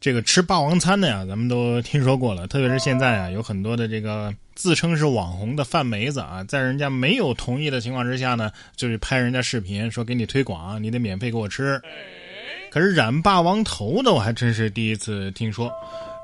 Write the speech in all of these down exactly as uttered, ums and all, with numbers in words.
这个吃霸王餐的呀，咱们都听说过了，特别是现在啊，有很多的这个自称是网红的饭梅子啊，在人家没有同意的情况之下呢，就去拍人家视频说给你推广，你得免费给我吃。可是染霸王头的我还真是第一次听说。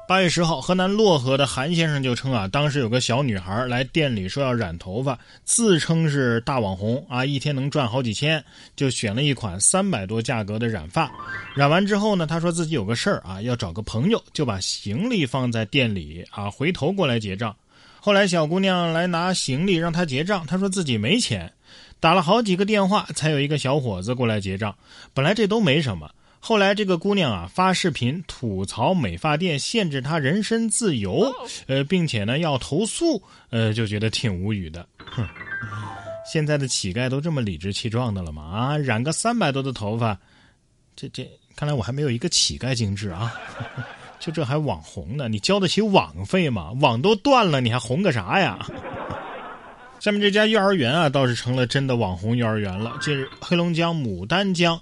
八月十号，河南漯河的韩先生就称啊，当时有个小女孩来店里说要染头发，自称是大网红啊，一天能赚好几千，就选了一款三百多价格的染发。染完之后呢，他说自己有个事儿啊，要找个朋友，就把行李放在店里啊，回头过来结账。后来小姑娘来拿行李让她结账，她说自己没钱，打了好几个电话才有一个小伙子过来结账。本来这都没什么。后来这个姑娘啊发视频吐槽美发店限制她人身自由，呃，并且呢要投诉，呃，就觉得挺无语的。哼，现在的乞丐都这么理直气壮的了嘛？啊，染个三百多的头发，这这看来我还没有一个乞丐精致啊！呵呵，就这还网红呢？你交得起网费吗？网都断了，你还红个啥呀？下面这家幼儿园啊倒是成了真的网红幼儿园了。近日，黑龙江牡丹江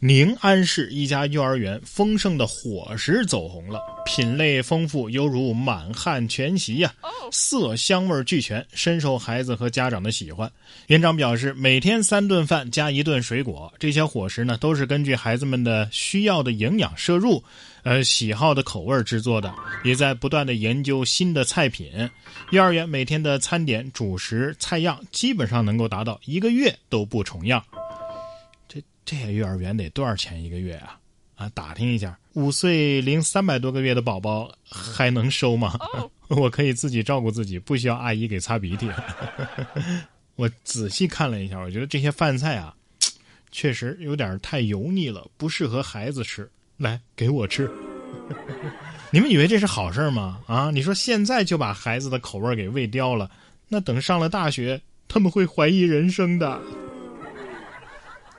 宁安市一家幼儿园丰盛的伙食走红了，品类丰富，犹如满汉全席呀、啊，色香味俱全，深受孩子和家长的喜欢。园长表示，每天三顿饭加一顿水果，这些伙食呢都是根据孩子们的需要的营养摄入，呃，喜好的口味制作的，也在不断的研究新的菜品。幼儿园每天的餐点、主食、菜样基本上能够达到一个月都不重样。这些幼儿园得多少钱一个月啊？啊，打听一下，五岁零三百多个月的宝宝还能收吗？我可以自己照顾自己，不需要阿姨给擦鼻涕。我仔细看了一下，我觉得这些饭菜啊，确实有点太油腻了，不适合孩子吃。来，给我吃。你们以为这是好事吗？啊，你说现在就把孩子的口味给喂刁了，那等上了大学，他们会怀疑人生的。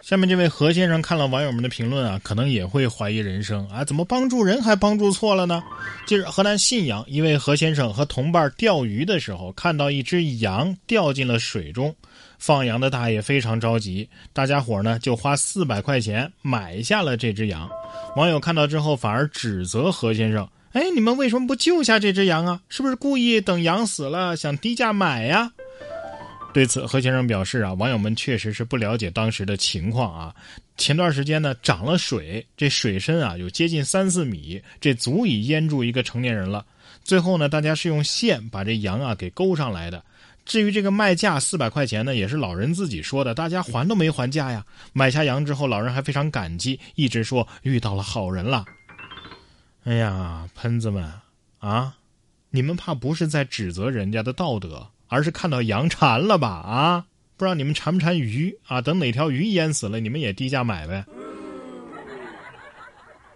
下面这位何先生看了网友们的评论啊，可能也会怀疑人生啊，怎么帮助人还帮助错了呢？近日，河南信阳一位何先生和同伴钓鱼的时候，看到一只羊掉进了水中，放羊的大爷非常着急，大家伙呢就花四百块钱买下了这只羊。网友看到之后反而指责何先生：“哎，你们为什么不救下这只羊啊？是不是故意等羊死了想低价买呀？”对此，何先生表示啊，网友们确实是不了解当时的情况啊。前段时间呢，涨了水，这水深啊有接近三四米，这足以淹住一个成年人了。最后呢，大家是用线把这羊啊给勾上来的。至于这个卖价四百块钱呢，也是老人自己说的，大家还都没还价呀。买下羊之后，老人还非常感激，一直说遇到了好人了。哎呀，喷子们啊，你们怕不是在指责人家的道德？而是看到羊馋了吧啊，不知道你们馋不馋鱼啊？等哪条鱼淹死了，你们也低价买呗。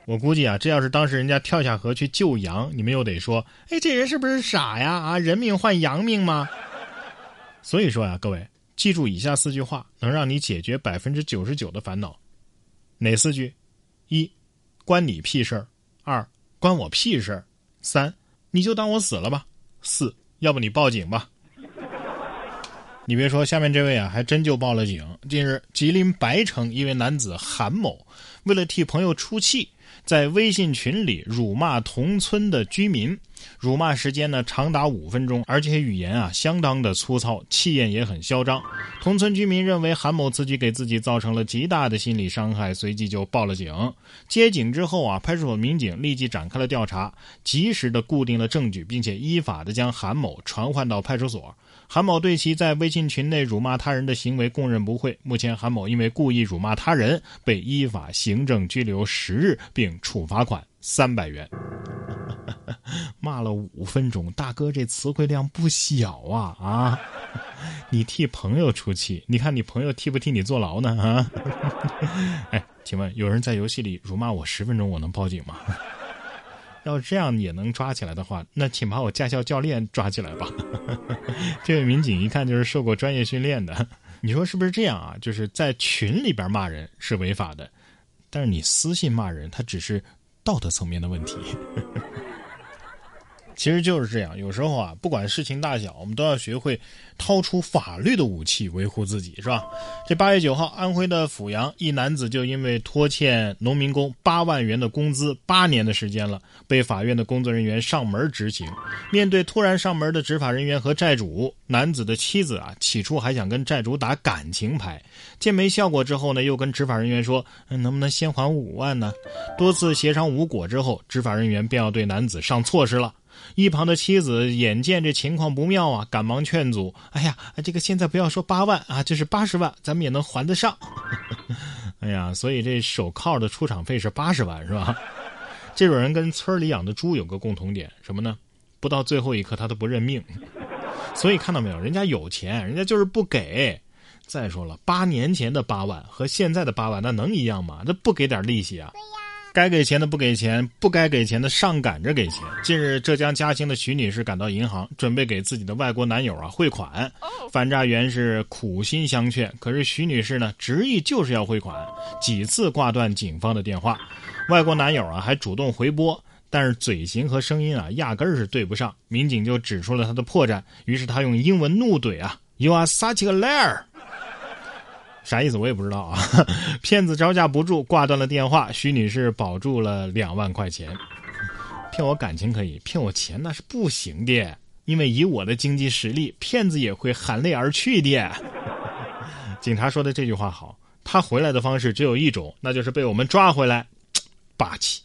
我估计啊，这要是当时人家跳下河去救羊，你们又得说，哎，这人是不是傻呀？啊，人命换羊命吗？所以说呀、啊，各位记住以下四句话，能让你解决百分之九十九的烦恼。哪四句？一，关你屁事儿；二，关我屁事儿；三，你就当我死了吧；四，要不你报警吧。你别说，下面这位啊，还真就报了警。近日，吉林白城一位男子韩某，为了替朋友出气，在微信群里辱骂同村的居民，辱骂时间呢长达五分钟，而且语言啊相当的粗糙，气焰也很嚣张。同村居民认为韩某自己给自己造成了极大的心理伤害，随即就报了警。接警之后啊，派出所民警立即展开了调查，及时的固定了证据，并且依法的将韩某传唤到派出所。韩某对其在微信群内辱骂他人的行为供认不讳。目前，韩某因为故意辱骂他人，被依法行政拘留十日，并处罚款三百元。骂了五分钟，大哥这词汇量不小啊啊！你替朋友出气，你看你朋友替不替你坐牢呢啊？哎，请问有人在游戏里辱骂我十分钟，我能报警吗？要这样也能抓起来的话，那请把我驾校教练抓起来吧。这位民警一看就是受过专业训练的。你说是不是这样啊？就是在群里边骂人是违法的，但是你私信骂人，它只是道德层面的问题。其实就是这样，有时候啊，不管事情大小，我们都要学会掏出法律的武器维护自己，是吧？这八月九号，安徽的阜阳一男子就因为拖欠农民工八万元的工资，八年的时间了，被法院的工作人员上门执行。面对突然上门的执法人员和债主，男子的妻子啊，起初还想跟债主打感情牌，见没效果之后呢，又跟执法人员说、嗯、能不能先还五万呢？多次协商无果之后，执法人员便要对男子上措施了。一旁的妻子眼见这情况不妙啊，赶忙劝阻：“哎呀，这个现在不要说八万啊，就是八十万，咱们也能还得上。”哎呀，所以这手铐的出场费是八十万，是吧？这种人跟村里养的猪有个共同点，什么呢？不到最后一刻他都不认命。所以看到没有，人家有钱，人家就是不给。再说了，八年前的八万和现在的八万，那能一样吗？这不给点利息啊？该给钱的不给钱，不该给钱的上赶着给钱。近日，浙江嘉兴的徐女士赶到银行，准备给自己的外国男友啊汇款。反诈员是苦心相劝，可是徐女士呢，执意就是要汇款，几次挂断警方的电话。外国男友啊还主动回拨，但是嘴型和声音啊压根儿是对不上。民警就指出了他的破绽，于是他用英文怒怼啊 ：“You are such a liar。”啥意思我也不知道啊！骗子招架不住，挂断了电话。徐女士保住了两万块钱。骗我感情可以，骗我钱那是不行的，因为以我的经济实力，骗子也会含泪而去的。警察说的这句话好，他回来的方式只有一种，那就是被我们抓回来，霸气。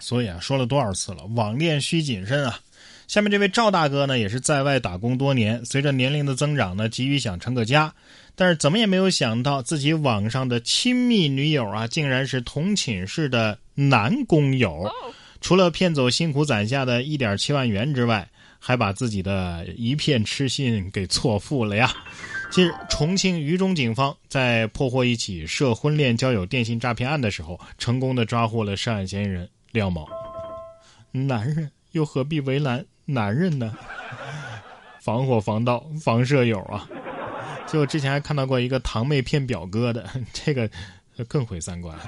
所以啊，说了多少次了，网恋需谨慎啊！下面这位赵大哥呢，也是在外打工多年，随着年龄的增长呢，急于想成个家，但是怎么也没有想到，自己网上的亲密女友啊，竟然是同寝室的男工友。除了骗走辛苦攒下的 一点七万元之外，还把自己的一片痴心给错付了呀。近日，重庆渝中警方在破获一起涉婚恋交友电信诈骗案的时候，成功的抓获了涉案嫌疑人廖某。男人又何必为难男人呢？防火防盗防舍友啊！就之前还看到过一个堂妹骗表哥的，这个更毁三观。